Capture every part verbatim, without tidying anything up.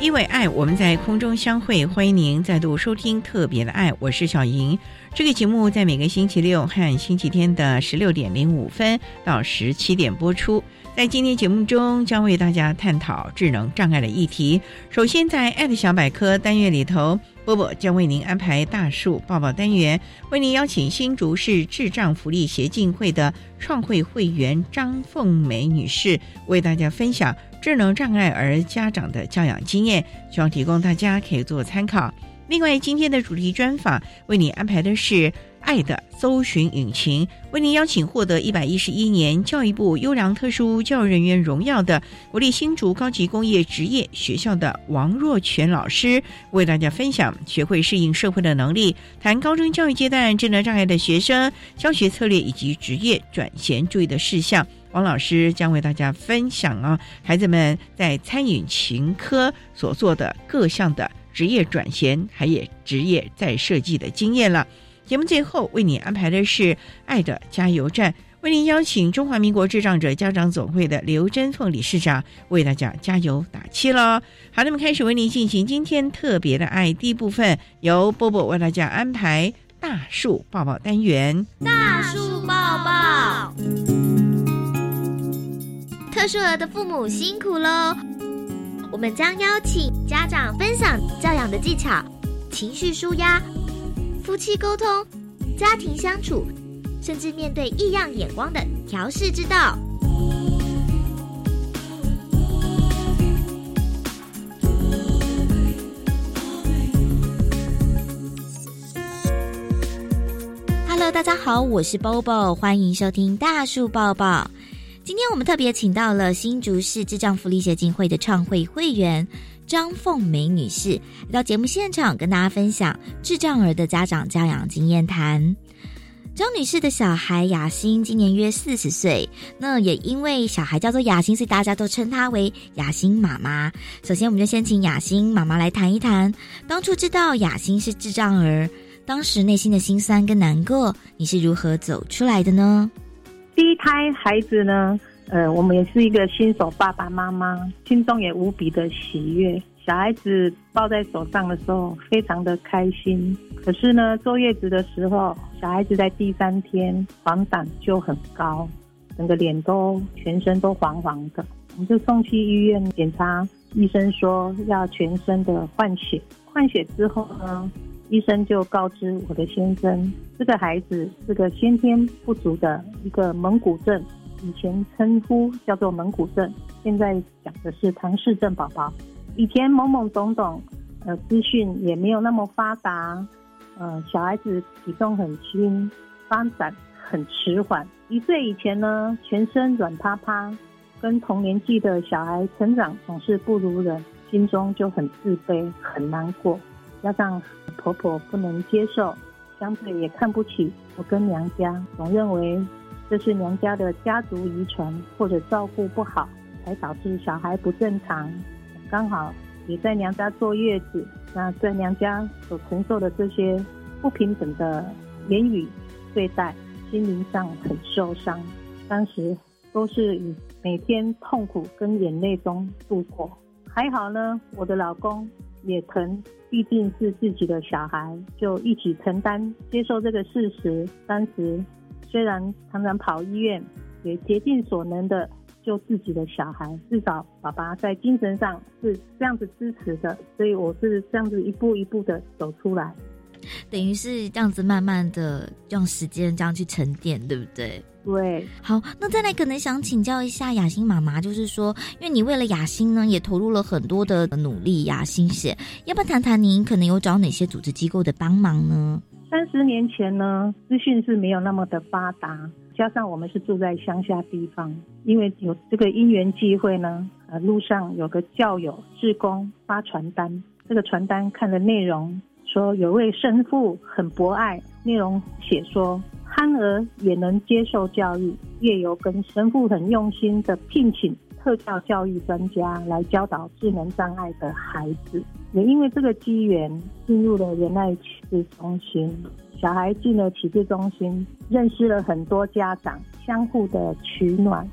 因为爱，我们在空中相会，欢迎您再度收听特别的爱，我是小莹。这个节目在每个星期六和星期天的十六点零五分到十七点播出。在今天节目中，将为大家探讨智能障碍的议题。首先，在爱的小百科单元里头，波波将为您安排大树抱抱单元，为您邀请新竹市智障福利协进会的创会会员张凤梅女士，为大家分享智能障碍儿家长的教养经验，希望提供大家可以做参考。另外，今天的主题专访为你安排的是爱的搜寻引擎，为您邀请获得一百一十一年教育部优良特殊教育人员荣耀的国立新竹高级工业职业学校的王若权老师，为大家分享学会适应社会的能力，谈高中教育阶段智能障碍的学生教学策略以及职业转衔注意的事项。王老师将为大家分享啊，孩子们在餐饮情科所做的各项的职业转衔还有职业再设计的经验了。节目最后为你安排的是爱的加油站，为您邀请中华民国智障者家长总会的刘珍凤理事长为大家加油打气了。好，那么开始为您进行今天特别的爱第一部分，由波波为大家安排大树抱抱单元。大树抱抱，特殊儿的父母辛苦咯，我们将邀请家长分享教养的技巧、情绪抒压、夫妻沟通、家庭相处，甚至面对异样眼光的调适之道。Hello， 大家好，我是 Bobo， 欢迎收听大树抱抱。今天我们特别请到了新竹市智障福利协进会的创会会员张凤梅女士来到节目现场，跟大家分享智障儿的家长教养经验谈。张女士的小孩雅欣今年约四十岁，那也因为小孩叫做雅欣，所以大家都称她为雅欣妈妈。首先，我们就先请雅欣妈妈来谈一谈，当初知道雅欣是智障儿，当时内心的辛酸跟难过，你是如何走出来的呢？第一胎孩子呢？呃，我们也是一个新手爸爸妈妈，心中也无比的喜悦。小孩子抱在手上的时候，非常的开心。可是呢，坐月子的时候，小孩子在第三天黄疸就很高，整个脸都全身都黄黄的，我们就送去医院检查，医生说要全身的换血。换血之后呢，医生就告知我的先生，这个孩子是个先天不足的一个蒙古症。以前称呼叫做蒙古症，现在讲的是唐氏症宝宝。以前懵懵懂懂，呃，资讯也没有那么发达，呃，小孩子体重很轻，发展很迟缓。一岁以前呢，全身软趴趴，跟同年纪的小孩成长总是不如人，心中就很自卑，很难过。加上婆婆不能接受，相对也看不起我跟娘家，总认为这是娘家的家族遗传或者照顾不好才导致小孩不正常。刚好也在娘家坐月子，那在娘家所承受的这些不平等的言语对待，心灵上很受伤。当时都是以每天痛苦跟眼泪中度过。还好呢，我的老公也疼，毕竟是自己的小孩，就一起承担，接受这个事实。当时虽然常常跑医院，也竭尽所能的救自己的小孩，至少爸爸在精神上是这样子支持的，所以我是这样子一步一步的走出来，等于是这样子慢慢的用时间这样去沉淀，对不对？对。好，那再来可能想请教一下雅馨妈妈，就是说因为你为了雅馨呢也投入了很多的努力呀、啊、心血，要不要谈谈您可能有找哪些组织机构的帮忙呢？三十年前呢，资讯是没有那么的发达，加上我们是住在乡下地方，因为有这个因缘机会呢，呃，路上有个教友志工发传单，这个传单看的内容说有位神父很博爱，内容写说憨儿也能接受教育，夜游跟神父很用心的聘请特教教育专家来教导智能障碍的孩子，也因为这个机缘进入了仁爱启智中心，小孩进了启智中心，认识了很多家长，相互的取暖，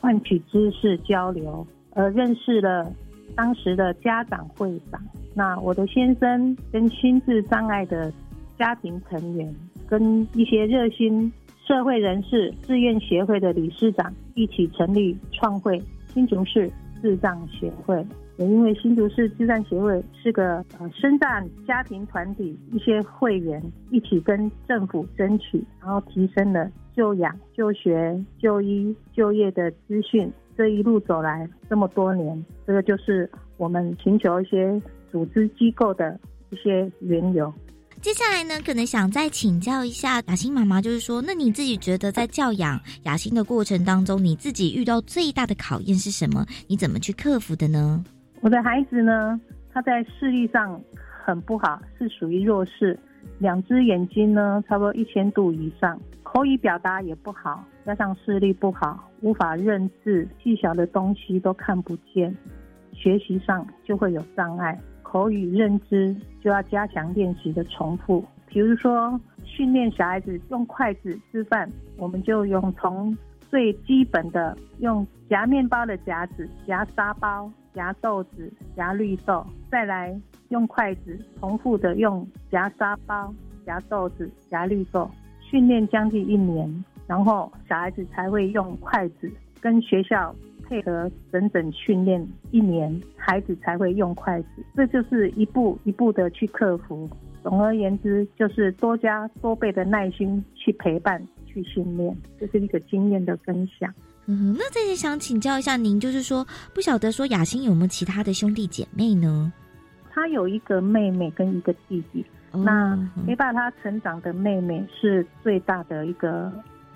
换取知识交流，而认识了当时的家长会长。那我的先生跟心智障碍的家庭成员，跟一些热心社会人士、志愿协会的理事长一起成立创会新竹市智障协会。也因为新竹市智障协会是个呃身障家庭团体，一些会员一起跟政府争取，然后提升了就养、就学、就医、就业的资讯。这一路走来这么多年，这个就是我们寻求一些组织机构的一些缘由。接下来呢，可能想再请教一下雅馨妈妈，就是说那你自己觉得在教养雅馨的过程当中，你自己遇到最大的考验是什么？你怎么去克服的呢？我的孩子呢，他在视力上很不好，是属于弱视，两只眼睛呢差不多一千度以上，口语表达也不好，加上视力不好，无法认字，细小的东西都看不见，学习上就会有障碍。口语认知就要加强练习的重复，比如说训练小孩子用筷子吃饭，我们就用从最基本的用夹面包的夹子、夹沙包、夹豆子、夹绿豆，再来用筷子重复的用夹沙包、夹豆子、夹绿豆，训练将近一年，然后小孩子才会用筷子，跟学校配合整整训练一年，孩子才会用筷子。这就是一步一步的去克服，总而言之就是多加多倍的耐心去陪伴去训练，这是一个经验的分享。嗯，那这些想请教一下您，就是说不晓得说雅馨有没有其他的兄弟姐妹呢？她有一个妹妹跟一个弟弟、哦、那陪伴她成长的妹妹是最大的一个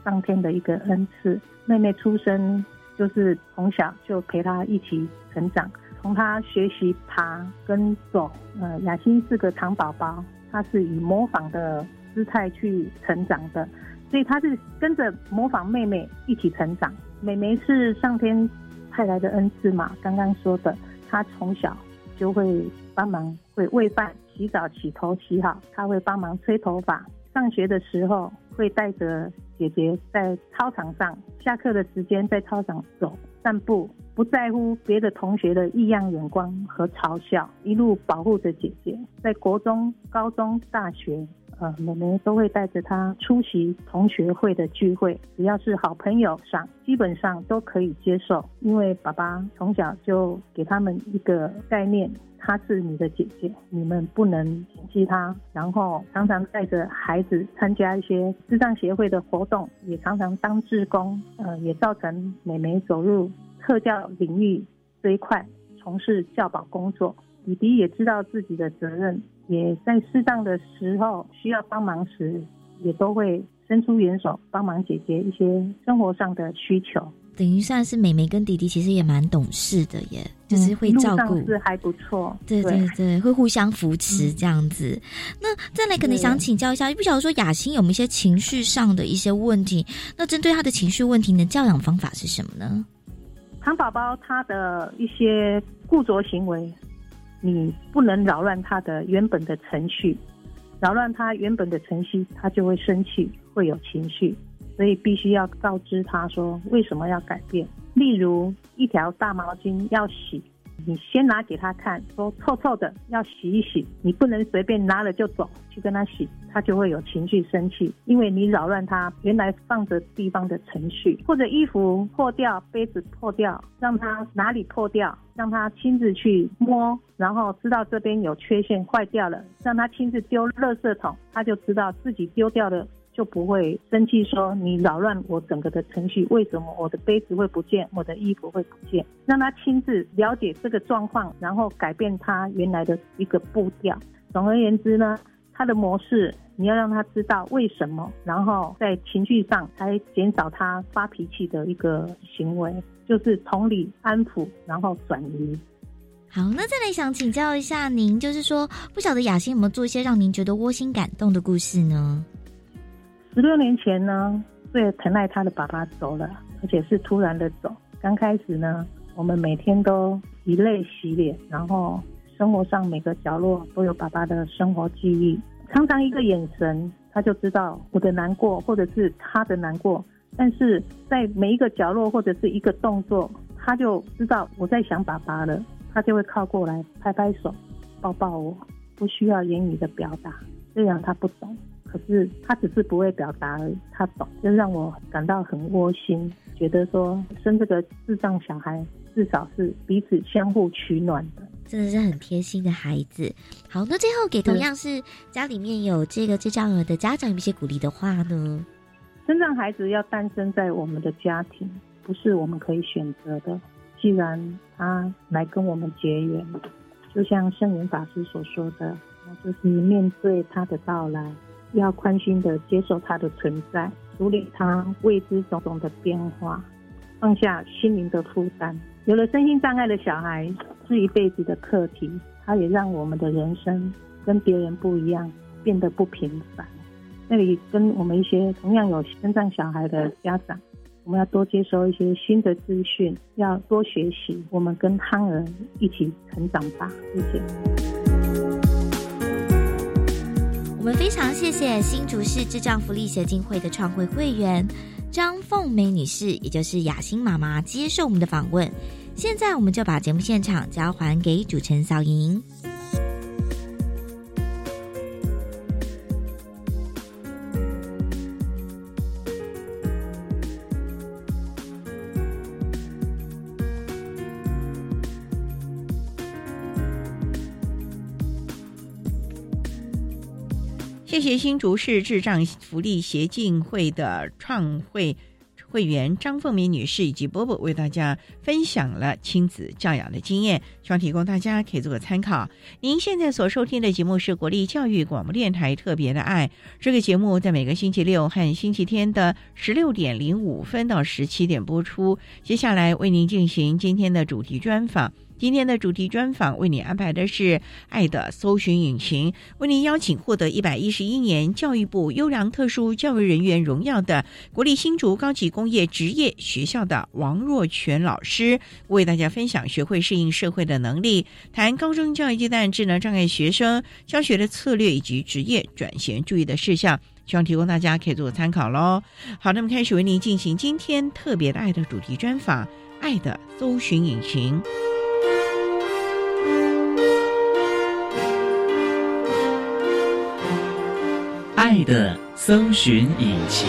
上天的一个恩赐，妹妹出生就是从小就陪他一起成长，从他学习爬跟走。呃，雅馨是个糖宝宝，他是以模仿的姿态去成长的，所以他是跟着模仿妹妹一起成长。妹妹是上天派来的恩赐嘛，刚刚说的，他从小就会帮忙，会喂饭、洗澡、洗头、洗好，他会帮忙吹头发。上学的时候会带着姐姐在操场上，下课的时间在操场走散步，不在乎别的同学的异样眼光和嘲笑，一路保护着姐姐。在国中、高中、大学，呃，妹妹都会带着她出席同学会的聚会，只要是好朋友上，基本上都可以接受，因为爸爸从小就给他们一个概念，她是你的姐姐，你们不能嫌弃她。然后常常带着孩子参加一些智障协会的活动，也常常当志工，呃，也造成妹妹走入特教领域这一块，从事教保工作。弟弟也知道自己的责任，也在适当的时候需要帮忙时，也都会伸出援手帮忙解决一些生活上的需求。等于算是妹妹跟弟弟其实也蛮懂事的耶，就是会照顾，是还不错。对对对，会互相扶持这样子。嗯、那再来可能想请教一下，不晓得说雅馨有没有一些情绪上的一些问题？那针对她的情绪问题呢，教养方法是什么呢？糖宝宝他的一些固着行为，你不能扰乱他的原本的程序，扰乱他原本的程序，他就会生气，会有情绪。所以必须要告知他说为什么要改变，例如一条大毛巾要洗，你先拿给他看，说臭臭的要洗一洗，你不能随便拿了就走去跟他洗，他就会有情绪生气，因为你扰乱他原来放着地方的程序。或者衣服破掉，杯子破掉，让他哪里破掉，让他亲自去摸，然后知道这边有缺陷坏掉了，让他亲自丢垃圾桶，他就知道自己丢掉了，就不会生气说你扰乱我整个的程序，为什么我的杯子会不见，我的衣服会不见。让他亲自了解这个状况，然后改变他原来的一个步调。总而言之呢，他的模式你要让他知道为什么，然后在情绪上才减少他发脾气的一个行为，就是同理安抚然后转移。好，那再来想请教一下您，就是说不晓得雅馨有没有做一些让您觉得窝心感动的故事呢？十六年前呢，最疼爱他的爸爸走了，而且是突然的走。刚开始呢，我们每天都以泪洗脸，然后生活上每个角落都有爸爸的生活记忆。常常一个眼神，他就知道我的难过，或者是他的难过。但是在每一个角落或者是一个动作，他就知道我在想爸爸了，他就会靠过来拍拍手，抱抱我，不需要言语的表达。虽然他不懂，可是他只是不会表达而已，他懂，就让我感到很窝心，觉得说生这个智障小孩至少是彼此相互取暖的，真的是很贴心的孩子。好，那最后给同样是家里面有这个智障儿的家长有一些鼓励的话呢？真正孩子要诞生在我们的家庭，不是我们可以选择的，既然他来跟我们结缘，就像圣严法师所说的，那就是面对他的到来，要宽心的接受它的存在，处理它未知种种的变化，放下心灵的负担。有了身心障碍的小孩是一辈子的课题，它也让我们的人生跟别人不一样，变得不平凡。那里跟我们一些同样有身障小孩的家长，我们要多接收一些新的资讯，要多学习，我们跟憨儿一起成长吧。谢谢。我们非常谢谢新竹市智障福利协进会的创会会员张凤梅女士，也就是雅馨妈妈接受我们的访问。现在我们就把节目现场交还给主持人小莹。谢谢新竹市智障福利协进会的创会会员张凤梅女士以及波波为大家分享了亲子教养的经验，希望提供大家可以做个参考。您现在所收听的节目是国立教育广播电台特别的爱，这个节目在每个星期六和星期天的十六点零五分到十七点播出。接下来为您进行今天的主题专访，今天的主题专访为你安排的是爱的搜寻引擎，为您邀请获得一百一十一年教育部优良特殊教育人员荣耀的国立新竹高级工业职业学校的王若权老师，为大家分享学会适应社会的能力，谈高中教育阶段智能障碍学生教学的策略以及职业转衔注意的事项，希望提供大家可以做参考咯。好，那么开始为您进行今天特别的爱的主题专访，爱的搜寻引擎。爱的搜寻引擎，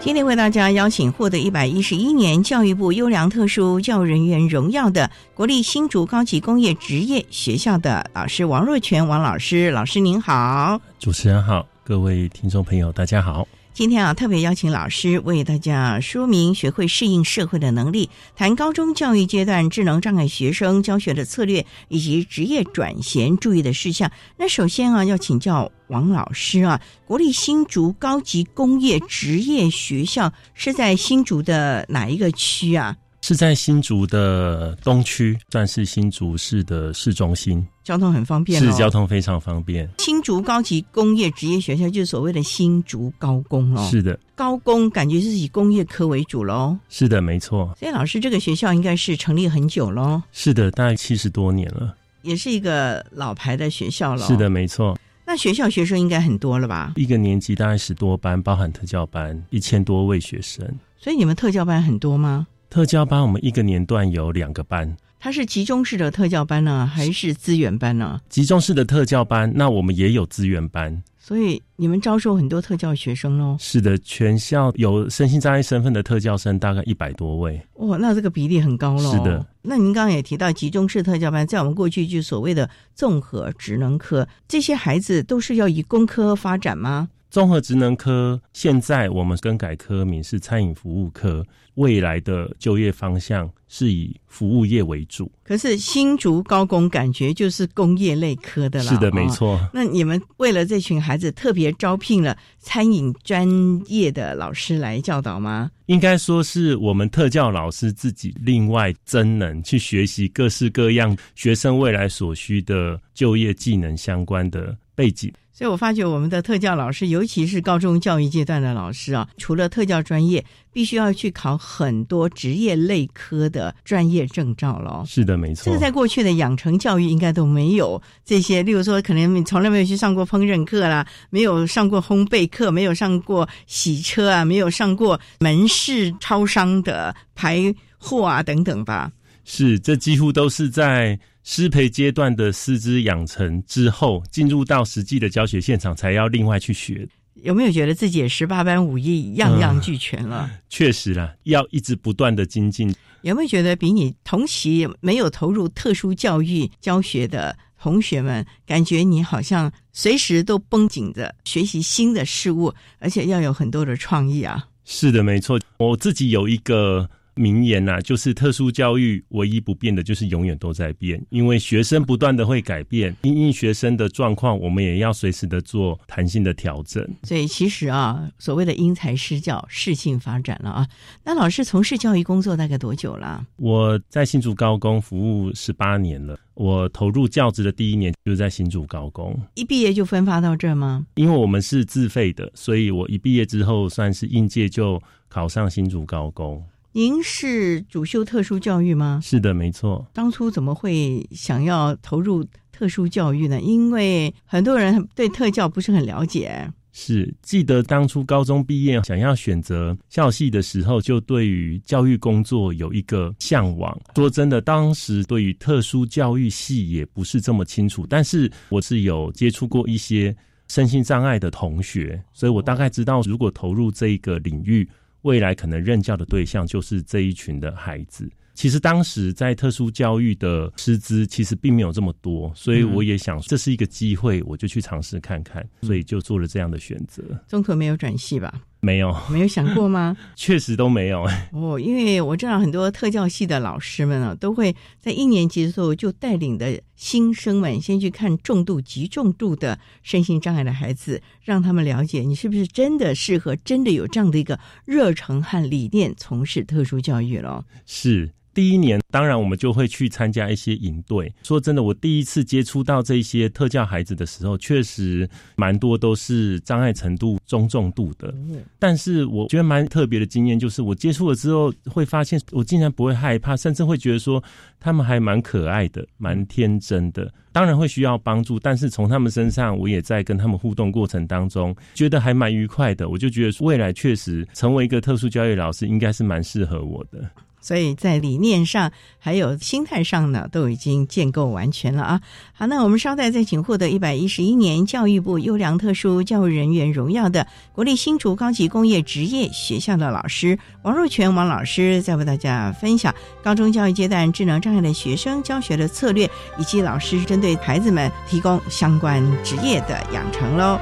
今天为大家邀请获得一百一十一年教育部优良特殊教育人员荣耀的国立新竹高级工业职业学校的老师王若权王老师。老师您好。主持人好，各位听众朋友大家好。今天啊，特别邀请老师为大家说明学会适应社会的能力，谈高中教育阶段智能障碍学生教学的策略以及职业转衔注意的事项。那首先啊，要请教王老师啊，国立新竹高级工业职业学校是在新竹的哪一个区啊？是在新竹的东区，算是新竹市的市中心。交通很方便、哦、是，交通非常方便。新竹高级工业职业学校就是所谓的新竹高工、哦、是的，高工感觉是以工业科为主咯。是的，没错。所以老师，这个学校应该是成立很久咯。是的，大概七十多年了。也是一个老牌的学校了。是的，没错。那学校学生应该很多了吧？一个年级大概十多班，包含特教班，一千多位学生。所以你们特教班很多吗？特教班我们一个年段有两个班。它是集中式的特教班呢、啊，还是资源班呢、啊？集中式的特教班，那我们也有资源班。所以你们招收很多特教学生喽？是的，全校有身心障碍身份的特教生大概一百多位。哇、哦，那这个比例很高喽。是的。那您刚刚也提到集中式特教班，在我们过去就所谓的综合职能科，这些孩子都是要以工科发展吗？综合职能科现在我们更改科名是餐饮服务科，未来的就业方向是以服务业为主。可是新竹高工感觉就是工业类科的啦。是的，没错、哦、那你们为了这群孩子特别招聘了餐饮专业的老师来教导吗？应该说是我们特教老师自己另外增能去学习各式各样学生未来所需的就业技能相关的背景。所以我发觉我们的特教老师，尤其是高中教育阶段的老师啊，除了特教专业，必须要去考很多职业类科的专业证照了。是的，没错。这个在过去的养成教育应该都没有这些，例如说可能从来没有去上过烹饪课啦，没有上过烘焙课，没有上过洗车啊，没有上过门市超商的排货啊等等吧。是，这几乎都是在师培阶段的师资养成之后，进入到实际的教学现场才要另外去学。有没有觉得自己也十八般武艺，样样俱全了？嗯、确实啦，要一直不断的精进。有没有觉得比你同期没有投入特殊教育教学的同学们，感觉你好像随时都绷紧着学习新的事物，而且要有很多的创意啊？是的，没错。我自己有一个名言啊，就是特殊教育唯一不变的就是永远都在变，因为学生不断的会改变，因应学生的状况，我们也要随时的做弹性的调整。所以其实啊，所谓的因材施教，适性发展了啊。那老师从事教育工作大概多久了？我在新竹高工服务十八年了，我投入教职的第一年就在新竹高工。一毕业就分发到这吗？因为我们是自费的，所以我一毕业之后算是应届就考上新竹高工。您是主修特殊教育吗？是的，没错。当初怎么会想要投入特殊教育呢？因为很多人对特教不是很了解。是，记得当初高中毕业想要选择校系的时候，就对于教育工作有一个向往。说真的，当时对于特殊教育系也不是这么清楚，但是我是有接触过一些身心障碍的同学，所以我大概知道如果投入这一个领域，未来可能任教的对象就是这一群的孩子。其实当时在特殊教育的师资其实并没有这么多，所以我也想这是一个机会，我就去尝试看看，所以就做了这样的选择。中途没有转系吧？没有。没有想过吗？确实都没有。哦，因为我知道很多特教系的老师们啊，都会在一年级的时候就带领的新生们先去看重度极重度的身心障碍的孩子，让他们了解你是不是真的适合，真的有这样的一个热忱和理念从事特殊教育了。是，第一年当然我们就会去参加一些营队。说真的，我第一次接触到这些特教孩子的时候，确实蛮多都是障碍程度中重度的，但是我觉得蛮特别的经验就是我接触了之后会发现我竟然不会害怕，甚至会觉得说他们还蛮可爱的，蛮天真的。当然会需要帮助，但是从他们身上我也在跟他们互动过程当中觉得还蛮愉快的。我就觉得未来确实成为一个特殊教育老师应该是蛮适合我的，所以在理念上还有心态上呢，都已经建构完全了啊！好，那我们稍待再请获得一百一十一年教育部优良特殊教育人员荣耀的国立新竹高级工业职业学校的老师王若权王老师，再为大家分享高中教育阶段智能障碍的学生教学的策略，以及老师针对孩子们提供相关职业的养成喽。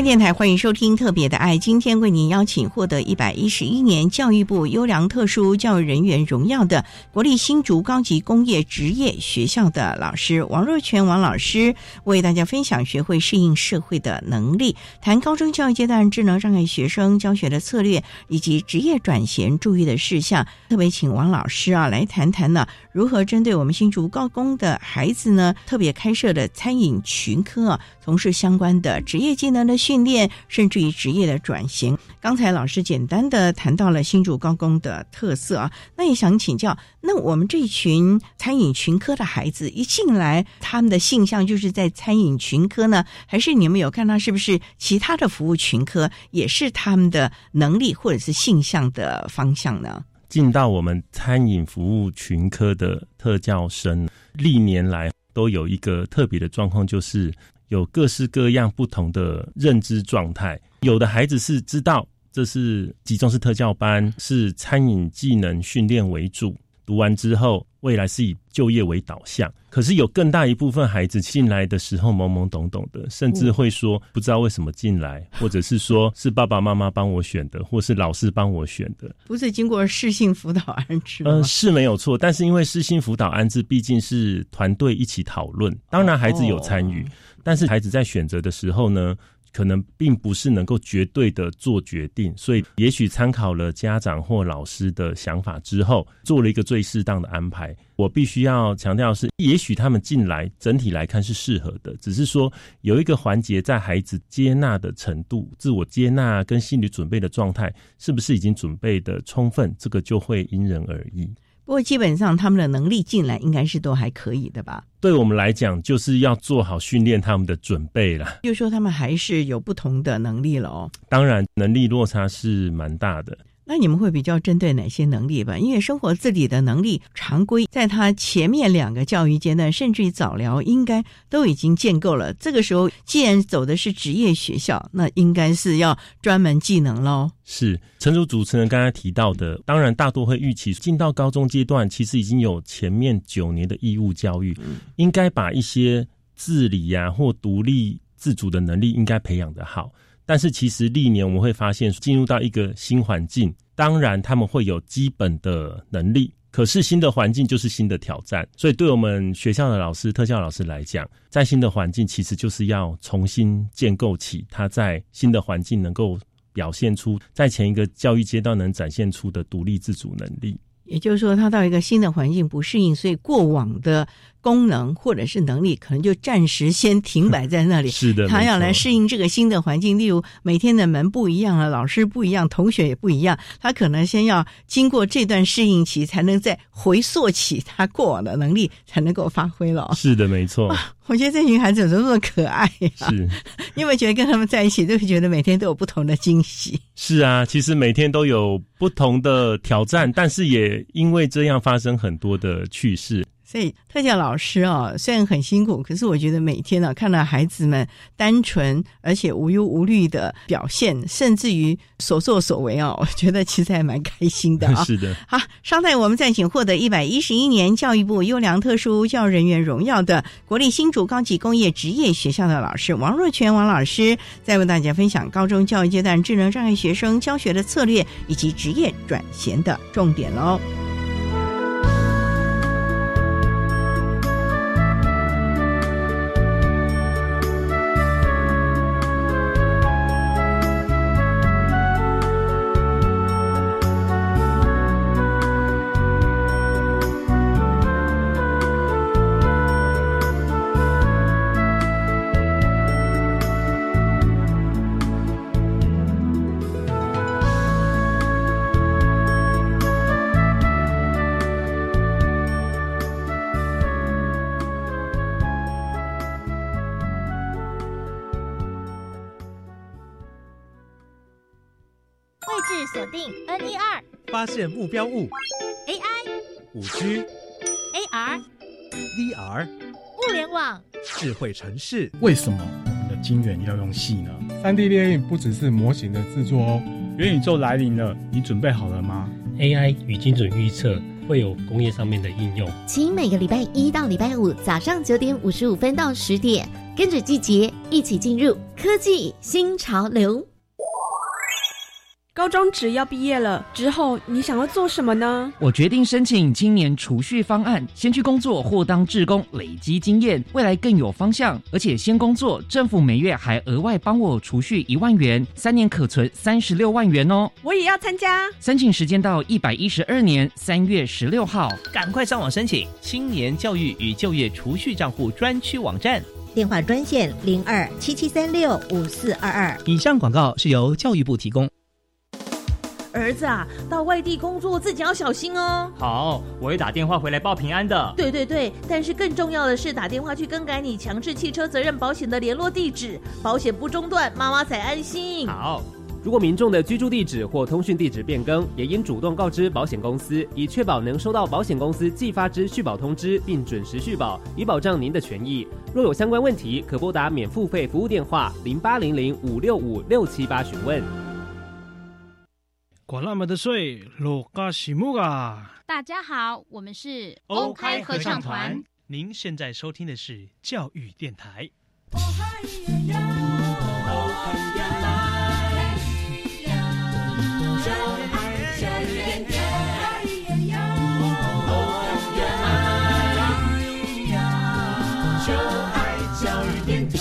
教育电台，欢迎收听特别的爱。今天为您邀请获得一百一十一年教育部优良特殊教育人员荣耀的国立新竹高级工业职业学校的老师王若权王老师，为大家分享学会适应社会的能力，谈高中教育阶段智能障碍学生教学的策略以及职业转衔注意的事项。特别请王老师啊来谈谈呢、啊，如何针对我们新竹高工的孩子呢，特别开设的餐饮群科啊，从事相关的职业技能的训练，甚至于职业的转型。刚才老师简单的谈到了新竹高工的特色啊，那也想请教，那我们这群餐饮群科的孩子一进来，他们的性向就是在餐饮群科呢，还是你们有看到是不是其他的服务群科也是他们的能力或者是性向的方向呢？进到我们餐饮服务群科的特教生，历年来都有一个特别的状况，就是有各式各样不同的认知状态，有的孩子是知道这是集中式特教班，是餐饮技能训练为主，读完之后未来是以就业为导向。可是有更大一部分孩子进来的时候懵懵懂懂的，甚至会说不知道为什么进来，或者是说是爸爸妈妈帮我选的，或是老师帮我选的。不是经过适性辅导安置吗？呃、是没有错，但是因为适性辅导安置毕竟是团队一起讨论，当然孩子有参与，哦、但是孩子在选择的时候呢，可能并不是能够绝对的做决定，所以也许参考了家长或老师的想法之后，做了一个最适当的安排。我必须要强调的是，也许他们进来整体来看是适合的，只是说有一个环节在孩子接纳的程度、自我接纳跟心理准备的状态是不是已经准备的充分，这个就会因人而异。不过基本上他们的能力进来应该是都还可以的吧？对我们来讲就是要做好训练他们的准备啦。就是说他们还是有不同的能力了哦。当然能力落差是蛮大的。那你们会比较针对哪些能力吧？因为生活自理的能力常规在他前面两个教育阶段，甚至于早疗应该都已经建构了，这个时候既然走的是职业学校，那应该是要专门技能咯。是，陈如主持人刚才提到的，当然大多会预期进到高中阶段其实已经有前面九年的义务教育，应该把一些自理啊或独立自主的能力应该培养得好。但是其实历年我们会发现，进入到一个新环境，当然他们会有基本的能力，可是新的环境就是新的挑战，所以对我们学校的老师、特教老师来讲，在新的环境其实就是要重新建构起他在新的环境能够表现出在前一个教育阶段能展现出的独立自主能力。也就是说他到一个新的环境不适应，所以过往的功能或者是能力可能就暂时先停摆在那里。是的，他要来适应这个新的环境，例如每天的门不一样了，老师不一样，同学也不一样，他可能先要经过这段适应期，才能再回溯起他过往的能力，才能够发挥了。是的，没错。我觉得这群孩子有这么可爱啊。是，因为觉得跟他们在一起都会觉得每天都有不同的惊喜。是啊，其实每天都有不同的挑战，但是也因为这样发生很多的趣事。所以特教老师啊，虽然很辛苦，可是我觉得每天啊，看到孩子们单纯而且无忧无虑的表现，甚至于所作所为啊，我觉得其实还蛮开心的啊。是的。好，稍待我们再请获得一百一十一年教育部优良特殊教育人员荣耀的国立新竹高级工业职业学校的老师王若权王老师，再为大家分享高中教育阶段智能障碍学生教学的策略以及职业转衔的重点咯。发现目标物 A I 五 G A R V R 物联网智慧城市。为什么我们的晶圆要用矽呢？ 三 D 列印不只是模型的制作哦。元宇宙来临了，你准备好了吗？ A I 与精准预测会有工业上面的应用。请每个礼拜一到礼拜五早上九点五十五分到十点，跟着季节一起进入科技新潮流。高中职要毕业了之后，你想要做什么呢？我决定申请青年储蓄方案，先去工作或当志工，累积经验，未来更有方向。而且先工作，政府每月还额外帮我储蓄一万元，三年可存三十六万元哦。我也要参加，申请时间到一百一十二年三月十六号，赶快上网申请青年教育与就业储蓄账户专区网站。电话专线零二七七三六五四二二。以上广告是由教育部提供。儿子啊，到外地工作自己要小心哦。好，我会打电话回来报平安的。对对对，但是更重要的是打电话去更改你强制汽车责任保险的联络地址，保险不中断，妈妈才安心。好，如果民众的居住地址或通讯地址变更，也应主动告知保险公司，以确保能收到保险公司寄发之续保通知，并准时续保，以保障您的权益。若有相关问题，可拨打免付费服务电话零八零零五六五六七八询问。管那么的水落嘎西木啊！大家好，我们是欧开合唱团。您现在收听的是教育电台。哦嗨呀呀，哦嗨呀啦，就爱教育电台。哦嗨呀呀，哦嗨呀啦，就爱教育电台。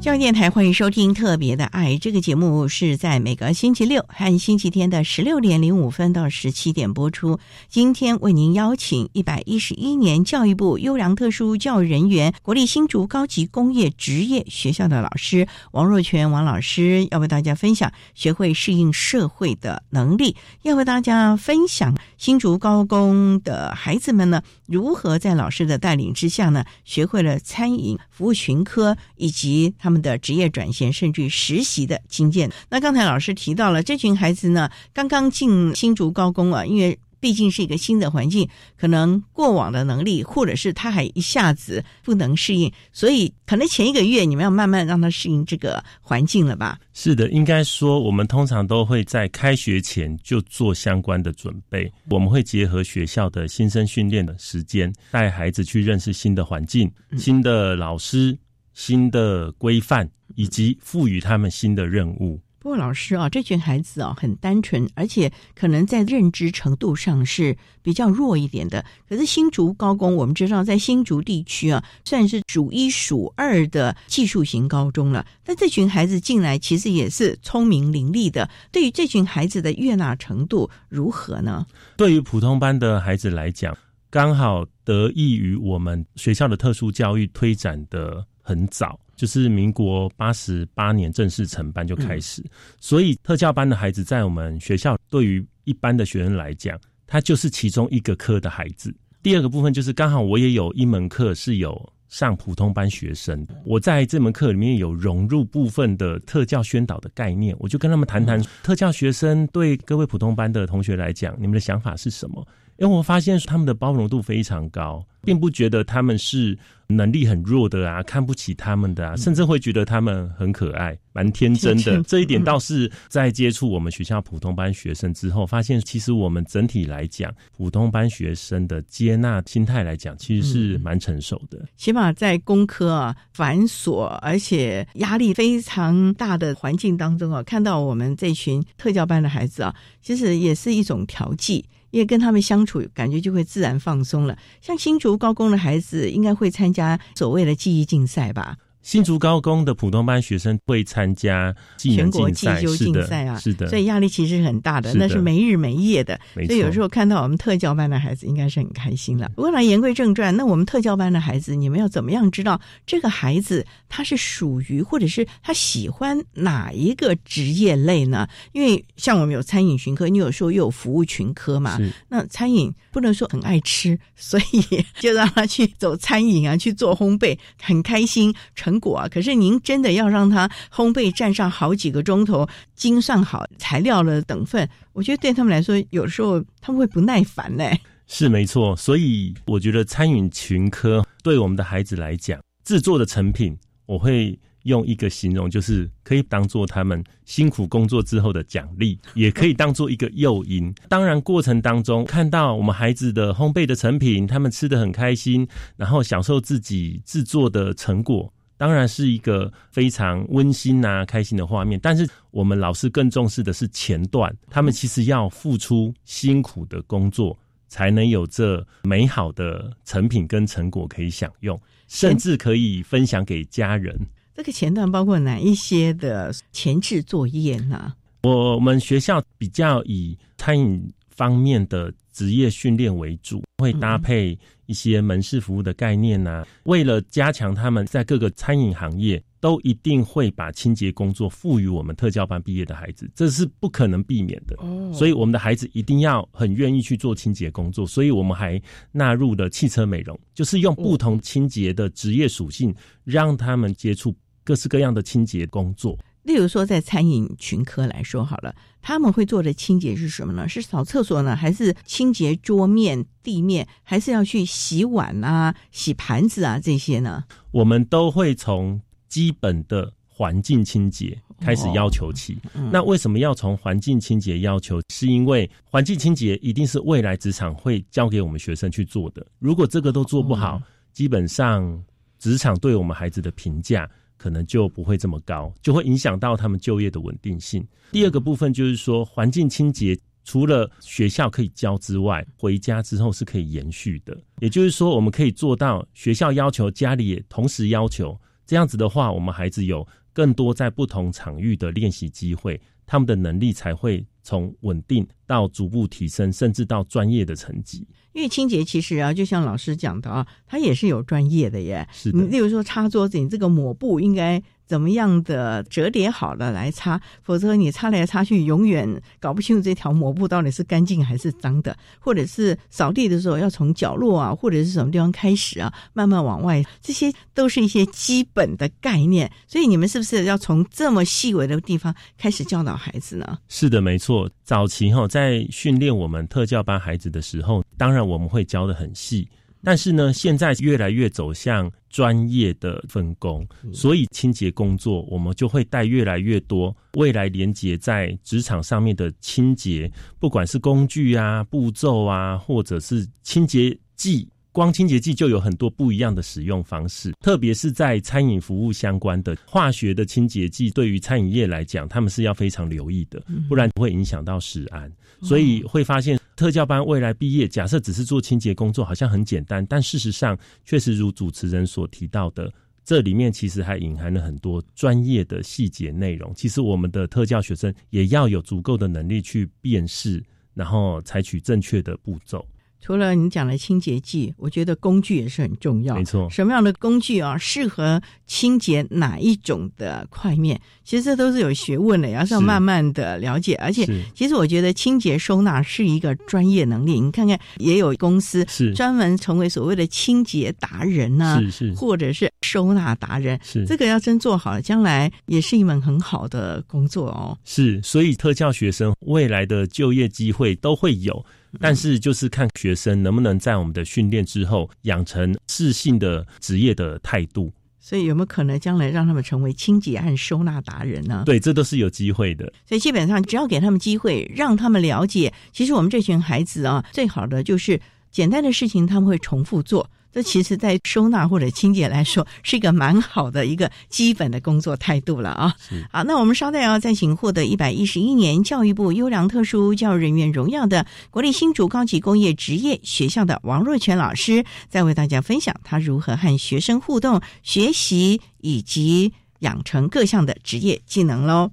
教育电台欢迎收听特别的爱，这个节目是在每个星期六和星期天的十六点零五分到十七点播出。今天为您邀请一百一十一年教育部优良特殊教育人员国立新竹高级工业职业学校的老师王若权王老师，要为大家分享学会适应社会的能力，要为大家分享新竹高工的孩子们呢如何在老师的带领之下呢学会了餐饮服务群科以及他们的职业转型甚至实习的经验。那刚才老师提到了这群孩子呢刚刚进新竹高工啊，因为毕竟是一个新的环境，可能过往的能力或者是他还一下子不能适应，所以可能前一个月你们要慢慢让他适应这个环境了吧？是的，应该说我们通常都会在开学前就做相关的准备，我们会结合学校的新生训练的时间，带孩子去认识新的环境、新的老师、新的规范，以及赋予他们新的任务。不过老师啊，这群孩子啊很单纯，而且可能在认知程度上是比较弱一点的。可是新竹高工，我们知道在新竹地区啊，算是数一数二的技术型高中了。但这群孩子进来其实也是聪明伶俐的，对于这群孩子的悦纳程度如何呢？对于普通班的孩子来讲，刚好得益于我们学校的特殊教育推展的很早，就是民国八十八年正式成班就开始、嗯、所以特教班的孩子在我们学校对于一般的学生来讲，他就是其中一个科的孩子。第二个部分就是刚好我也有一门课是有上普通班学生，我在这门课里面有融入部分的特教宣导的概念，我就跟他们谈谈、嗯、特教学生对各位普通班的同学来讲，你们的想法是什么？因为我发现他们的包容度非常高，并不觉得他们是能力很弱的啊，看不起他们的啊，甚至会觉得他们很可爱，蛮天真的。这一点倒是在接触我们学校普通班学生之后，发现其实我们整体来讲，普通班学生的接纳心态来讲，其实是蛮成熟的。起码在工科啊繁琐而且压力非常大的环境当中啊，看到我们这群特教班的孩子啊，其实也是一种调剂。因为跟他们相处感觉就会自然放松了。像新竹高工的孩子应该会参加所谓的技艺竞赛吧？新竹高工的普通班学生会参加技能竞赛，全国技修竞赛啊，是的，是的，所以压力其实很大的，是的，那是没日没夜的。所以有时候看到我们特教班的孩子，应该是很开心了。不过来言归正传，那我们特教班的孩子，你们要怎么样知道这个孩子他是属于或者是他喜欢哪一个职业类呢？因为像我们有餐饮群科，你有时候又有服务群科嘛。那餐饮不能说很爱吃，所以就让他去走餐饮啊，去做烘焙，很开心。成成果啊。可是您真的要让它烘焙站上好几个钟头，精算好材料了等份，我觉得对他们来说，有时候他们会不耐烦嘞、欸。是没错，所以我觉得参与群科对我们的孩子来讲，制作的成品，我会用一个形容，就是可以当做他们辛苦工作之后的奖励，也可以当做一个诱因。当然过程当中看到我们孩子的烘焙的成品，他们吃得很开心，然后享受自己制作的成果，当然是一个非常温馨啊开心的画面。但是我们老师更重视的是前段，他们其实要付出辛苦的工作，才能有这美好的成品跟成果可以享用，甚至可以分享给家人。这个前段包括哪一些的前置作业呢？我们学校比较以餐饮方面的职业训练为主，会搭配一些门市服务的概念啊，为了加强他们在各个餐饮行业都一定会把清洁工作赋予我们特教班毕业的孩子，这是不可能避免的、哦、所以我们的孩子一定要很愿意去做清洁工作。所以我们还纳入了汽车美容，就是用不同清洁的职业属性、哦、让他们接触各式各样的清洁工作。例如说在餐饮群科来说好了，他们会做的清洁是什么呢？是扫厕所呢，还是清洁桌面地面，还是要去洗碗啊洗盘子啊这些呢？我们都会从基本的环境清洁开始要求起、哦嗯、那为什么要从环境清洁要求？是因为环境清洁一定是未来职场会交给我们学生去做的，如果这个都做不好、哦、基本上职场对我们孩子的评价可能就不会这么高，就会影响到他们就业的稳定性。第二个部分就是说，环境清洁除了学校可以教之外，回家之后是可以延续的，也就是说我们可以做到学校要求，家里也同时要求，这样子的话我们孩子有更多在不同场域的练习机会，他们的能力才会从稳定到逐步提升，甚至到专业的层级。因为清洁其实啊，就像老师讲的啊，它也是有专业的耶。是的，你例如说擦桌子，你这个抹布应该怎么样的折叠好了来擦，否则你擦来擦去永远搞不清楚这条抹布到底是干净还是脏的。或者是扫地的时候要从角落啊，或者是什么地方开始啊，慢慢往外，这些都是一些基本的概念。所以你们是不是要从这么细微的地方开始教导孩子呢？是的，没错。早期齁，在训练我们特教班孩子的时候，当然我们会教得很细，但是呢，现在越来越走向专业的分工，所以清洁工作我们就会带越来越多未来连结在职场上面的清洁，不管是工具啊、步骤啊，或者是清洁剂，光清洁剂就有很多不一样的使用方式，特别是在餐饮服务相关的化学的清洁剂，对于餐饮业来讲他们是要非常留意的，不然会影响到食安。所以会发现特教班未来毕业，假设只是做清洁工作好像很简单，但事实上确实如主持人所提到的，这里面其实还隐含了很多专业的细节内容，其实我们的特教学生也要有足够的能力去辨识，然后采取正确的步骤。除了你讲的清洁剂，我觉得工具也是很重要。没错，什么样的工具啊，适合清洁哪一种的块面，其实这都是有学问的，也是要慢慢的了解。而且其实我觉得清洁收纳是一个专业能力，你看看也有公司专门成为所谓的清洁达人啊，是是或者是收纳达人，是这个要真做好了，将来也是一门很好的工作哦。是，所以特教学生未来的就业机会都会有，但是就是看学生能不能在我们的训练之后养成适性的职业的态度。所以有没有可能将来让他们成为清洁和收纳达人呢？对，这都是有机会的。所以基本上只要给他们机会，让他们了解，其实我们这群孩子啊，最好的就是简单的事情他们会重复做，这其实在收纳或者清洁来说是一个蛮好的一个基本的工作态度了啊。好，那我们稍待要再请获得一百一十一年教育部优良特殊教育人员荣耀的国立新竹高级工业职业学校的王若权老师，再为大家分享他如何和学生互动学习以及养成各项的职业技能咯。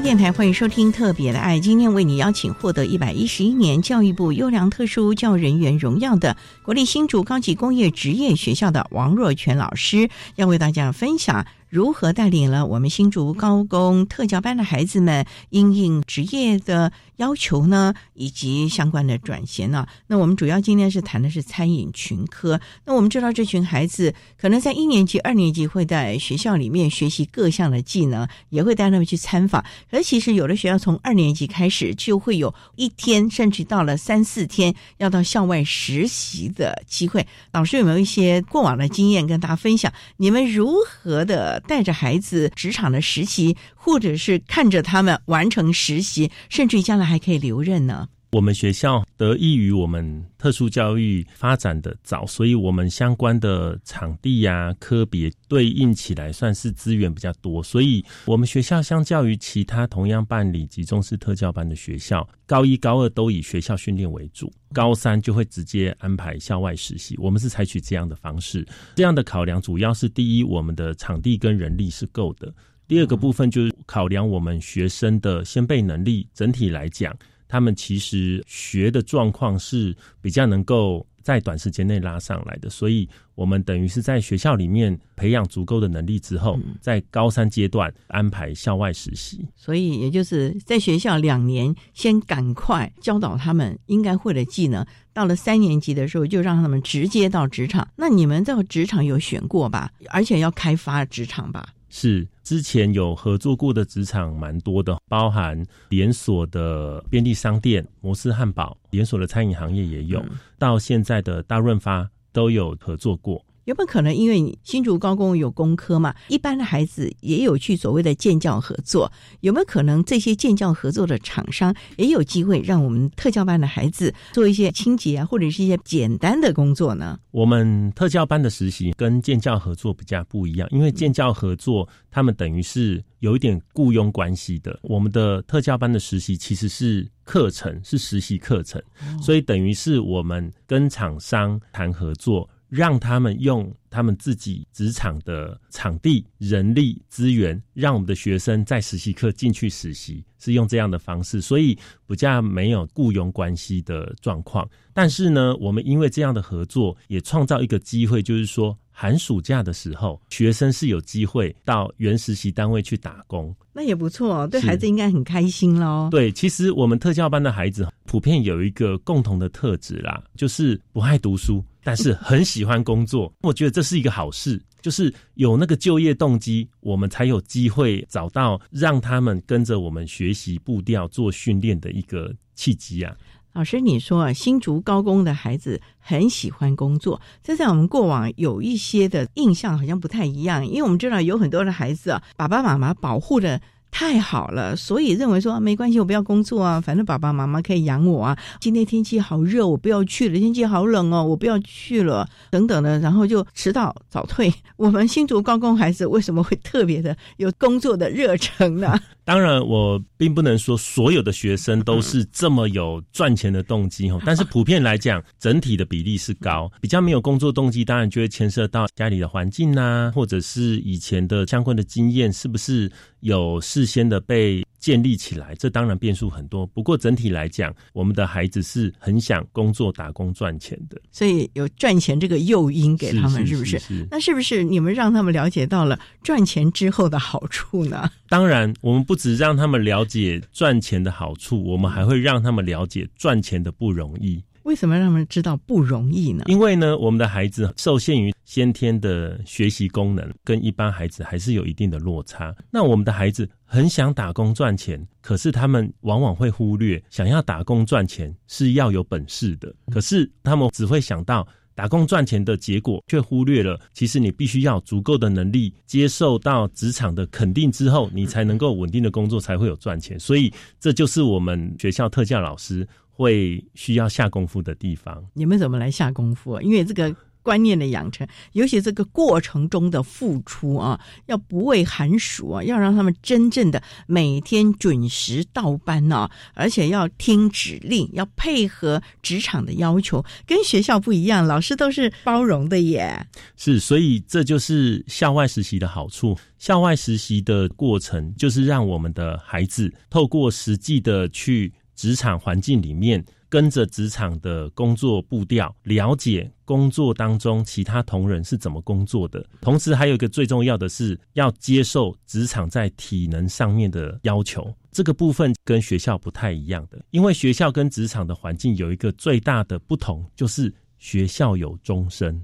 爱电台，欢迎收听特别的爱。今天为你邀请获得一百一十一年教育部优良特殊教人员荣耀的国立新竹高级工业职业学校的王若权老师，要为大家分享如何带领了我们新竹高工特教班的孩子们因应职业的要求呢，以及相关的转衔呢、啊。那我们主要今天是谈的是餐饮群科。那我们知道这群孩子可能在一年级、二年级会在学校里面学习各项的技能，也会带他们去参访。而其实有的学校从二年级开始就会有一天，甚至到了三四天要到校外实习的机会。老师有没有一些过往的经验跟大家分享？你们如何的带着孩子职场的实习，或者是看着他们完成实习，甚至将来还可以留任呢？我们学校得益于我们特殊教育发展的早，所以我们相关的场地啊、科别对应起来算是资源比较多，所以我们学校相较于其他同样办理集中式特教班的学校，高一高二都以学校训练为主，高三就会直接安排校外实习。我们是采取这样的方式，这样的考量主要是第一，我们的场地跟人力是够的，第二个部分就是考量我们学生的先备能力，整体来讲他们其实学的状况是比较能够在短时间内拉上来的，所以我们等于是在学校里面培养足够的能力之后，在高三阶段安排校外实习。所以也就是在学校两年先赶快教导他们应该会的技能，到了三年级的时候就让他们直接到职场。那你们在职场有选过吧？而且要开发职场吧？是，之前有合作过的职场蛮多的，包含连锁的便利商店、摩斯汉堡，连锁的餐饮行业也有、嗯、到现在的大润发都有合作过。原本可能因为新竹高工有工科嘛，一般的孩子也有去所谓的建教合作，有没有可能这些建教合作的厂商也有机会让我们特教班的孩子做一些清洁啊，或者是一些简单的工作呢？我们特教班的实习跟建教合作比较不一样，因为建教合作他们等于是有一点雇佣关系的，我们的特教班的实习其实是课程，是实习课程、哦、所以等于是我们跟厂商谈合作，让他们用他们自己职场的场地、人力资源，让我们的学生在实习课进去实习，是用这样的方式，所以比较没有雇佣关系的状况。但是呢，我们因为这样的合作，也创造一个机会，就是说寒暑假的时候，学生是有机会到原实习单位去打工。那也不错，对孩子应该很开心咯。对，其实我们特教班的孩子普遍有一个共同的特质啦，就是不爱读书，但是很喜欢工作。我觉得这是一个好事，就是有那个就业动机，我们才有机会找到让他们跟着我们学习步调做训练的一个契机啊。老师，你说啊，新竹高工的孩子很喜欢工作，这在我们过往有一些的印象好像不太一样，因为我们知道有很多的孩子啊，爸爸妈妈保护的太好了，所以认为说没关系，我不要工作啊，反正爸爸妈妈可以养我啊。今天天气好热，我不要去了；天气好冷哦，我不要去了，等等的，然后就迟到早退。我们新竹高工孩子为什么会特别的有工作的热忱呢？当然，我并不能说所有的学生都是这么有赚钱的动机，但是普遍来讲，整体的比例是高。比较没有工作动机，当然就会牵涉到家里的环境啊，或者是以前的相关的经验，是不是有事事先的被建立起来，这当然变数很多。不过整体来讲，我们的孩子是很想工作、打工赚钱的，所以有赚钱这个诱因给他们，是不 是, 是, 是, 是？那是不是你们让他们了解到了赚钱之后的好处呢？当然，我们不只让他们了解赚钱的好处，我们还会让他们了解赚钱的不容易。为什么让他们知道不容易呢？因为呢，我们的孩子受限于先天的学习功能，跟一般孩子还是有一定的落差。那我们的孩子很想打工赚钱，可是他们往往会忽略，想要打工赚钱是要有本事的，可是他们只会想到打工赚钱的结果，却忽略了其实你必须要有足够的能力，接受到职场的肯定之后，你才能够稳定的工作，才会有赚钱。所以这就是我们学校特教老师会需要下功夫的地方。你们怎么来下功夫、啊、因为这个观念的养成，尤其这个过程中的付出啊，要不畏寒暑啊，要让他们真正的每天准时到班啊，而且要听指令，要配合职场的要求，跟学校不一样，老师都是包容的耶。是，所以这就是校外实习的好处。校外实习的过程就是让我们的孩子透过实际的去职场环境里面，跟着职场的工作步调，了解工作当中其他同仁是怎么工作的，同时还有一个最重要的是要接受职场在体能上面的要求，这个部分跟学校不太一样的，因为学校跟职场的环境有一个最大的不同，就是学校有钟声，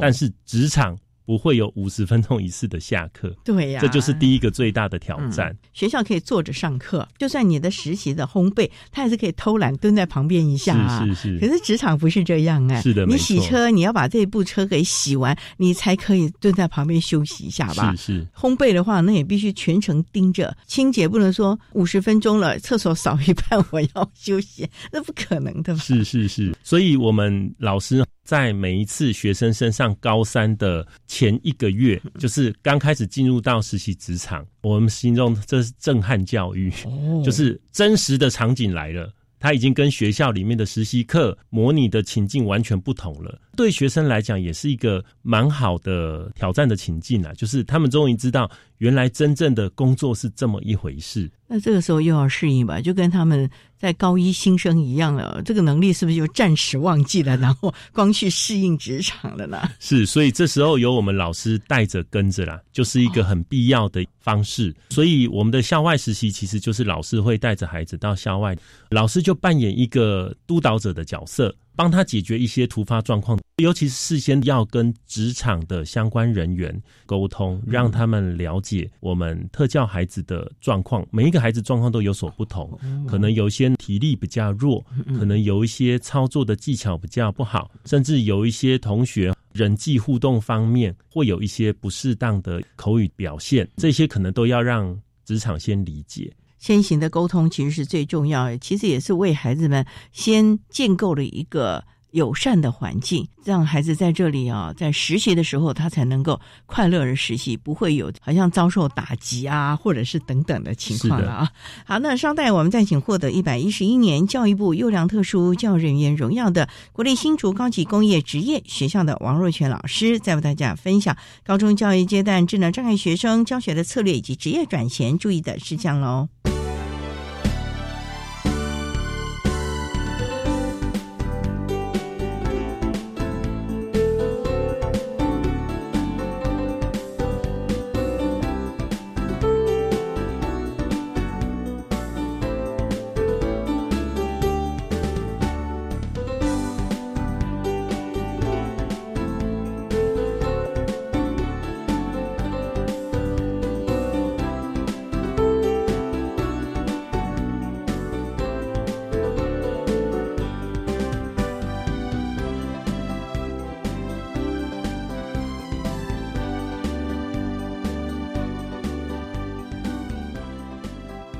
但是职场不会有五十分钟一次的下课，对呀、啊，这就是第一个最大的挑战、嗯。学校可以坐着上课，就算你的实习的烘焙，他还是可以偷懒蹲在旁边一下啊。是是是。可是职场不是这样哎、欸，是的，你洗车，你要把这部车给洗完，你才可以蹲在旁边休息一下吧。是是。烘焙的话，那也必须全程盯着，清洁不能说五十分钟了，厕所扫一半我要休息，那不可能的嘛。是是是，所以我们老师在每一次学生升上高三的前一个月，就是刚开始进入到实习职场，我们心中这是震撼教育、哦、就是真实的场景来了，他已经跟学校里面的实习课模拟的情境完全不同了，对学生来讲也是一个蛮好的挑战的情境啊，就是他们终于知道原来真正的工作是这么一回事。那这个时候又要适应吧，就跟他们在高一新生一样了，这个能力是不是就暂时忘记了，然后光去适应职场了呢？是，所以这时候有我们老师带着跟着啦，就是一个很必要的方式、哦、所以我们的校外实习其实就是老师会带着孩子到校外，老师就扮演一个督导者的角色，帮他解决一些突发状况，尤其是事先要跟职场的相关人员沟通，让他们了解我们特教孩子的状况，每一个孩子状况都有所不同，可能有些体力比较弱，可能有一些操作的技巧比较不好，甚至有一些同学人际互动方面会有一些不适当的口语表现，这些可能都要让职场先理解。先行的沟通其实是最重要的，其实也是为孩子们先建构了一个友善的环境，让孩子在这里啊，在实习的时候他才能够快乐而实习，不会有好像遭受打击啊，或者是等等的情况了啊。好，那稍待我们再请获得一百一十一年教育部优良特殊教育人员荣耀的国立新竹高级工业职业学校的王若权老师，再为大家分享高中教育阶段智能障碍学生教学的策略以及职业转衔注意的事项喽。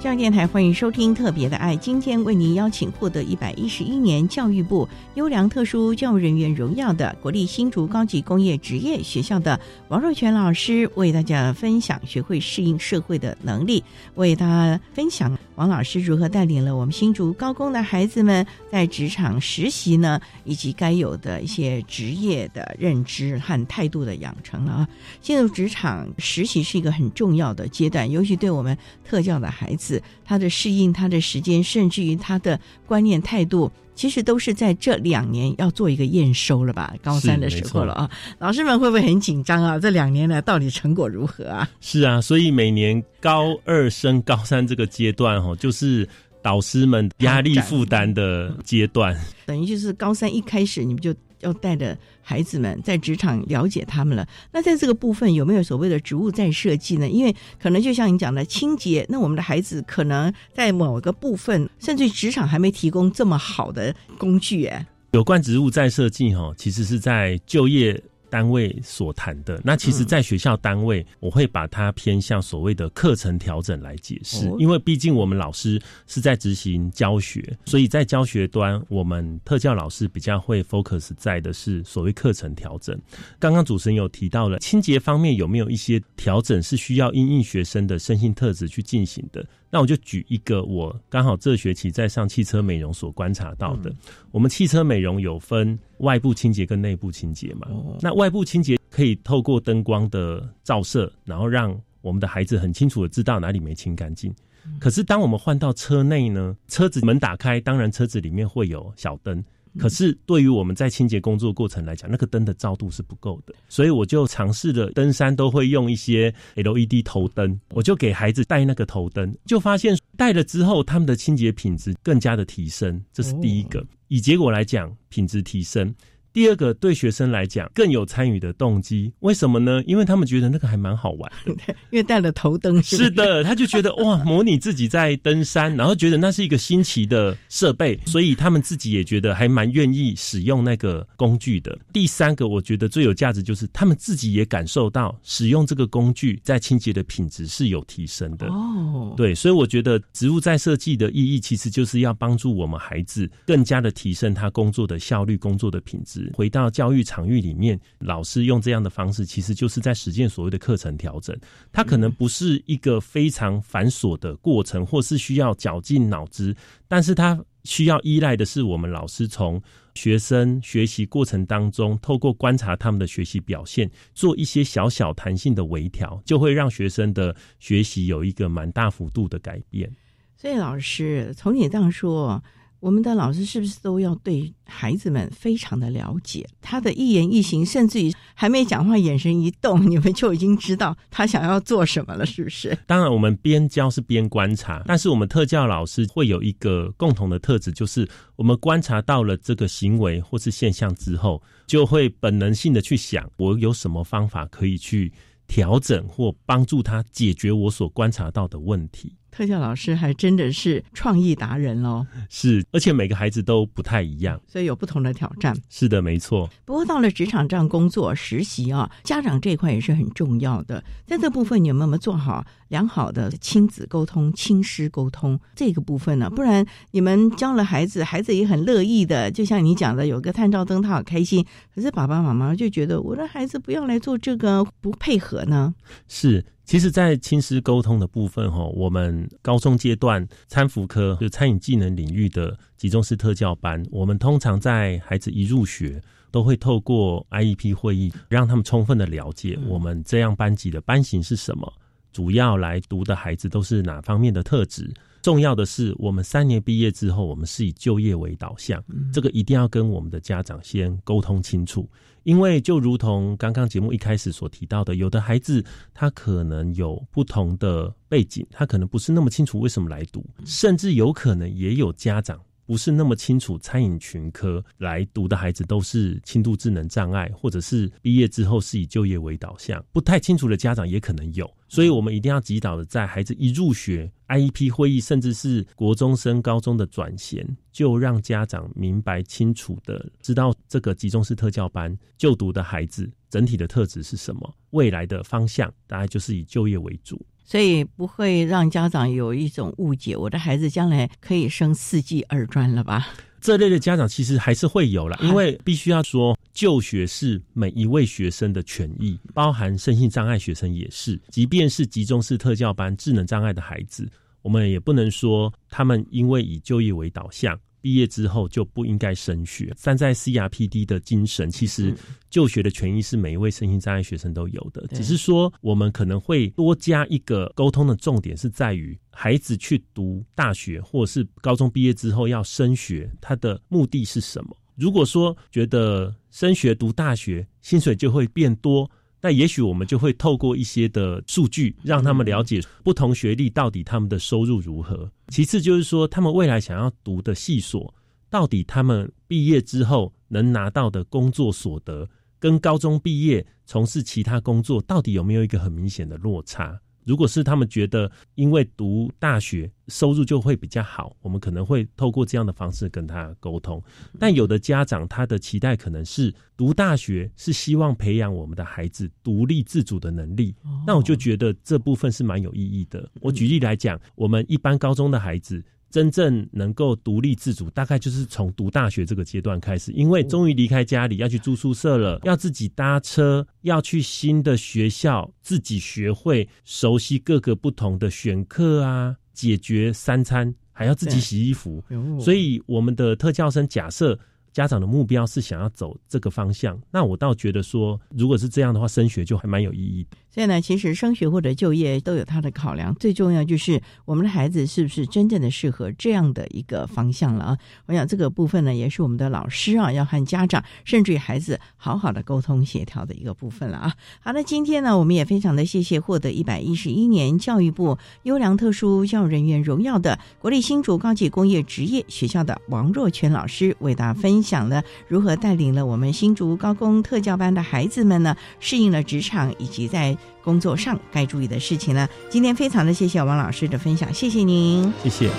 教育电台欢迎收听特别的爱，今天为您邀请获得一百一十一年教育部优良特殊教育人员荣耀的国立新竹高级工业职业学校的王若权老师，为大家分享学会适应社会的能力，为大家分享王老师如何带领了我们新竹高工的孩子们在职场实习呢，以及该有的一些职业的认知和态度的养成了啊。进入职场实习是一个很重要的阶段，尤其对我们特教的孩子，他的适应，他的时间，甚至于他的观念态度，其实都是在这两年要做一个验收了吧，高三的时候了啊。老师们会不会很紧张啊，这两年来到底成果如何啊？是啊，所以每年高二升高三这个阶段、哦、就是导师们压力负担的阶段、嗯、等于就是高三一开始你们就要带着孩子们在职场了解他们了。那在这个部分有没有所谓的职务再设计呢？因为可能就像你讲的清洁，那我们的孩子可能在某个部分甚至职场还没提供这么好的工具耶。有关职务再设计其实是在就业单位所谈的。那其实在学校单位、嗯、我会把它偏向所谓的课程调整来解释、哦、因为毕竟我们老师是在执行教学，所以在教学端我们特教老师比较会 focus 在的是所谓课程调整。刚刚主持人有提到了清洁方面有没有一些调整是需要因应学生的身心特质去进行的，那我就举一个我刚好这学期在上汽车美容所观察到的、嗯、我们汽车美容有分外部清洁跟内部清洁嘛、哦、那外部清洁可以透过灯光的照射，然后让我们的孩子很清楚的知道哪里没清干净。可是当我们换到车内呢，车子门打开，当然车子里面会有小灯，可是对于我们在清洁工作过程来讲，那个灯的照度是不够的，所以我就尝试了登山都会用一些 L E D 头灯，我就给孩子戴那个头灯，就发现戴了之后他们的清洁品质更加的提升，这是第一个。以结果来讲，品质提升。第二个，对学生来讲更有参与的动机，为什么呢？因为他们觉得那个还蛮好玩的，因为戴了头灯。是, 是的，他就觉得哇，模拟自己在登山，然后觉得那是一个新奇的设备，所以他们自己也觉得还蛮愿意使用那个工具的。第三个，我觉得最有价值就是他们自己也感受到使用这个工具在清洁的品质是有提升的。哦，对，所以我觉得植物再设计的意义其实就是要帮助我们孩子更加的提升他工作的效率、工作的品质。回到教育场域里面，老师用这样的方式其实就是在实践所谓的课程调整，它可能不是一个非常繁琐的过程或是需要绞尽脑汁，但是它需要依赖的是我们老师从学生学习过程当中透过观察他们的学习表现做一些小小弹性的微调，就会让学生的学习有一个蛮大幅度的改变。所以老师从你这样说，我们的老师是不是都要对孩子们非常的了解，他的一言一行，甚至于还没讲话眼神一动，你们就已经知道他想要做什么了，是不是？当然我们边教是边观察，但是我们特教老师会有一个共同的特质，就是我们观察到了这个行为或是现象之后，就会本能性的去想我有什么方法可以去调整或帮助他解决我所观察到的问题。特教老师还真的是创意达人咯。是，而且每个孩子都不太一样，所以有不同的挑战。是的，没错。不过到了职场这样工作实习啊，家长这一块也是很重要的，在这部分你们有没有做好良好的亲子沟通、亲师沟通这个部分呢？不然你们教了孩子，孩子也很乐意的，就像你讲的有个探照灯他好开心，可是爸爸妈妈就觉得我的孩子不要来做这个，不配合呢。是，其实在亲师沟通的部分，我们高中阶段餐服科就餐饮技能领域的集中式特教班，我们通常在孩子一入学都会透过 I E P 会议让他们充分的了解我们这样班级的班型是什么，主要来读的孩子都是哪方面的特质。重要的是我们三年毕业之后我们是以就业为导向，这个一定要跟我们的家长先沟通清楚。因为就如同刚刚节目一开始所提到的，有的孩子他可能有不同的背景，他可能不是那么清楚为什么来读，甚至有可能也有家长不是那么清楚餐饮群科来读的孩子都是轻度智能障碍，或者是毕业之后是以就业为导向，不太清楚的家长也可能有。所以我们一定要指导的在孩子一入学 I E P 会议，甚至是国中升高中的转衔，就让家长明白清楚的知道这个集中式特教班就读的孩子整体的特质是什么，未来的方向大概就是以就业为主，所以不会让家长有一种误解，我的孩子将来可以升四技二专了吧？这类的家长其实还是会有啦，因为必须要说就学是每一位学生的权益，包含身心障碍学生也是，即便是集中式特教班智能障碍的孩子，我们也不能说他们因为以就业为导向毕业之后就不应该升学。站在 C R P D 的精神，其实就学的权益是每一位身心障碍学生都有的，只是说我们可能会多加一个沟通的重点，是在于孩子去读大学或是高中毕业之后要升学，他的目的是什么。如果说觉得升学读大学薪水就会变多，那也许我们就会透过一些的数据让他们了解不同学历到底他们的收入如何。其次就是说他们未来想要读的系所，到底他们毕业之后能拿到的工作所得跟高中毕业从事其他工作到底有没有一个很明显的落差。如果是他们觉得因为读大学收入就会比较好，我们可能会透过这样的方式跟他沟通。但有的家长他的期待可能是读大学是希望培养我们的孩子独立自主的能力，哦，那我就觉得这部分是蛮有意义的。我举例来讲，我们一般高中的孩子真正能够独立自主大概就是从读大学这个阶段开始，因为终于离开家里要去住宿舍了，要自己搭车，要去新的学校，自己学会熟悉各个不同的选课啊，解决三餐，还要自己洗衣服。所以我们的特教生假设家长的目标是想要走这个方向，那我倒觉得说如果是这样的话，升学就还蛮有意义的。所以呢，其实升学或者就业都有它的考量，最重要就是我们的孩子是不是真正的适合这样的一个方向了啊？我想这个部分呢，也是我们的老师啊，要和家长甚至于孩子好好的沟通协调的一个部分了啊。好的，今天呢，我们也非常的谢谢获得一百一十一年教育部优良特殊教育人员荣耀的国立新竹高级工业职业学校的王若权老师，为大家分享了如何带领了我们新竹高工特教班的孩子们呢，适应了职场以及在工作上该注意的事情呢。今天非常的谢谢王老师的分享，谢谢您，谢谢。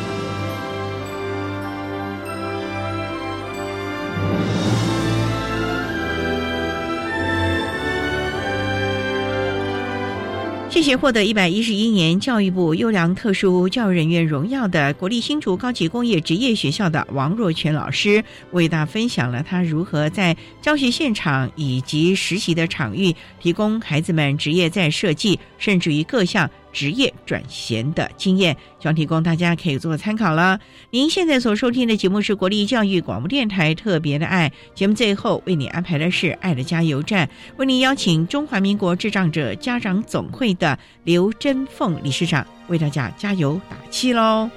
谢谢获得一百一十一年教育部优良特殊教育人员荣耀的国立新竹高级工业职业学校的王若权老师，为大家分享了他如何在教学现场以及实习的场域提供孩子们职业再设计甚至于各项职业转衔的经验，希望提供大家可以做参考了。您现在所收听的节目是国立教育广播电台特别的爱节目，最后为您安排的是爱的加油站，为您邀请中华民国智障者家长总会的刘珍凤理事长为大家加油打气喽。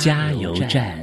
加油站，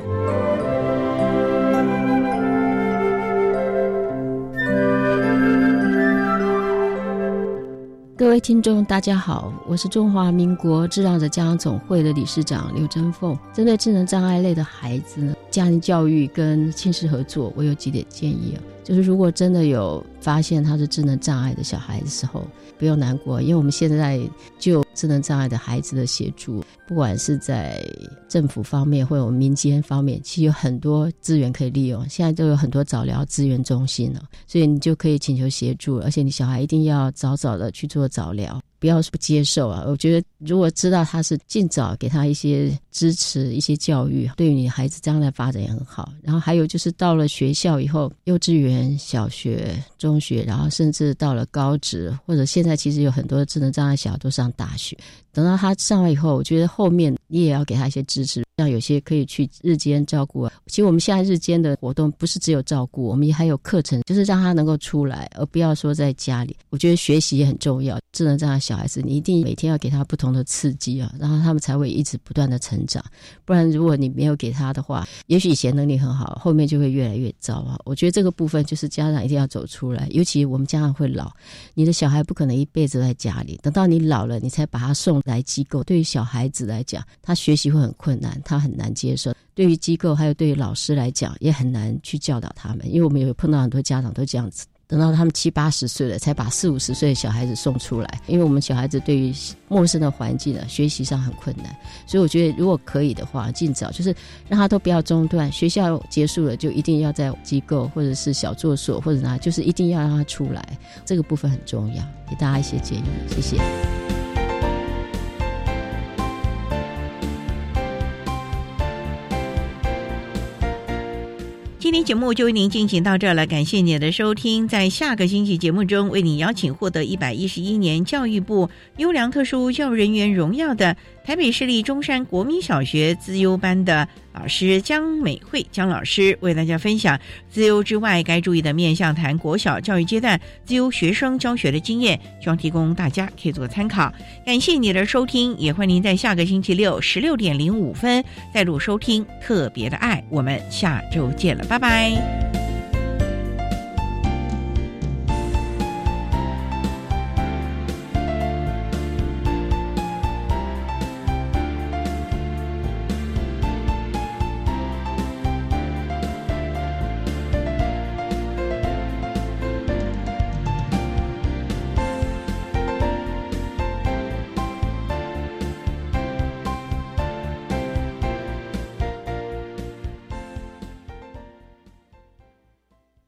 各位听众大家好，我是中华民国智障者家长总会的理事长刘珍凤。针对智能障碍类的孩子呢，家庭教育跟亲师合作，我有几点建议啊，就是如果真的有发现他是智能障碍的小孩的时候，不要难过，因为我们现在就智能障碍的孩子的协助，不管是在政府方面或者我们民间方面，其实有很多资源可以利用，现在都有很多早疗资源中心了，所以你就可以请求协助，而且你小孩一定要早早的去做早疗，不要不接受啊！我觉得如果知道他是尽早给他一些支持一些教育，对于你孩子将来发展也很好。然后还有就是到了学校以后，幼稚园、小学、中学，然后甚至到了高职，或者现在其实有很多智能障碍小孩都上大学，等到他上来以后，我觉得后面你也要给他一些支持，像有些可以去日间照顾啊。其实我们现在日间的活动不是只有照顾，我们还有课程，就是让他能够出来，而不要说在家里。我觉得学习也很重要，智能障碍小孩子你一定每天要给他不同的刺激啊，然后他们才会一直不断的成长。不然如果你没有给他的话，也许以前能力很好，后面就会越来越糟啊。我觉得这个部分就是家长一定要走出来，尤其我们家长会老，你的小孩不可能一辈子在家里，等到你老了你才把他送来机构，对于小孩子来讲，他学习会很困难，他很难接受，对于机构还有对于老师来讲也很难去教导他们，因为我们有碰到很多家长都这样子，等到他们七八十岁了才把四五十岁的小孩子送出来，因为我们小孩子对于陌生的环境呢，学习上很困难，所以我觉得如果可以的话，尽早就是让他都不要中断，学校结束了就一定要在机构或者是小作所或者哪，就是一定要让他出来，这个部分很重要，给大家一些建议，谢谢。今天节目就为您进行到这了，感谢您的收听。在下个星期节目中，为您邀请获得一百一十一年教育部优良特殊教育人员荣耀的台北市立中山国民小学资优班的老师江美惠江老师，为大家分享资优之外该注意的面向，谈国小教育阶段资优学生教学的经验，希望提供大家可以做参考。感谢您的收听，也欢迎您在下个星期六 十六点零五 分再度收听特别的爱，我们下周见了，拜拜。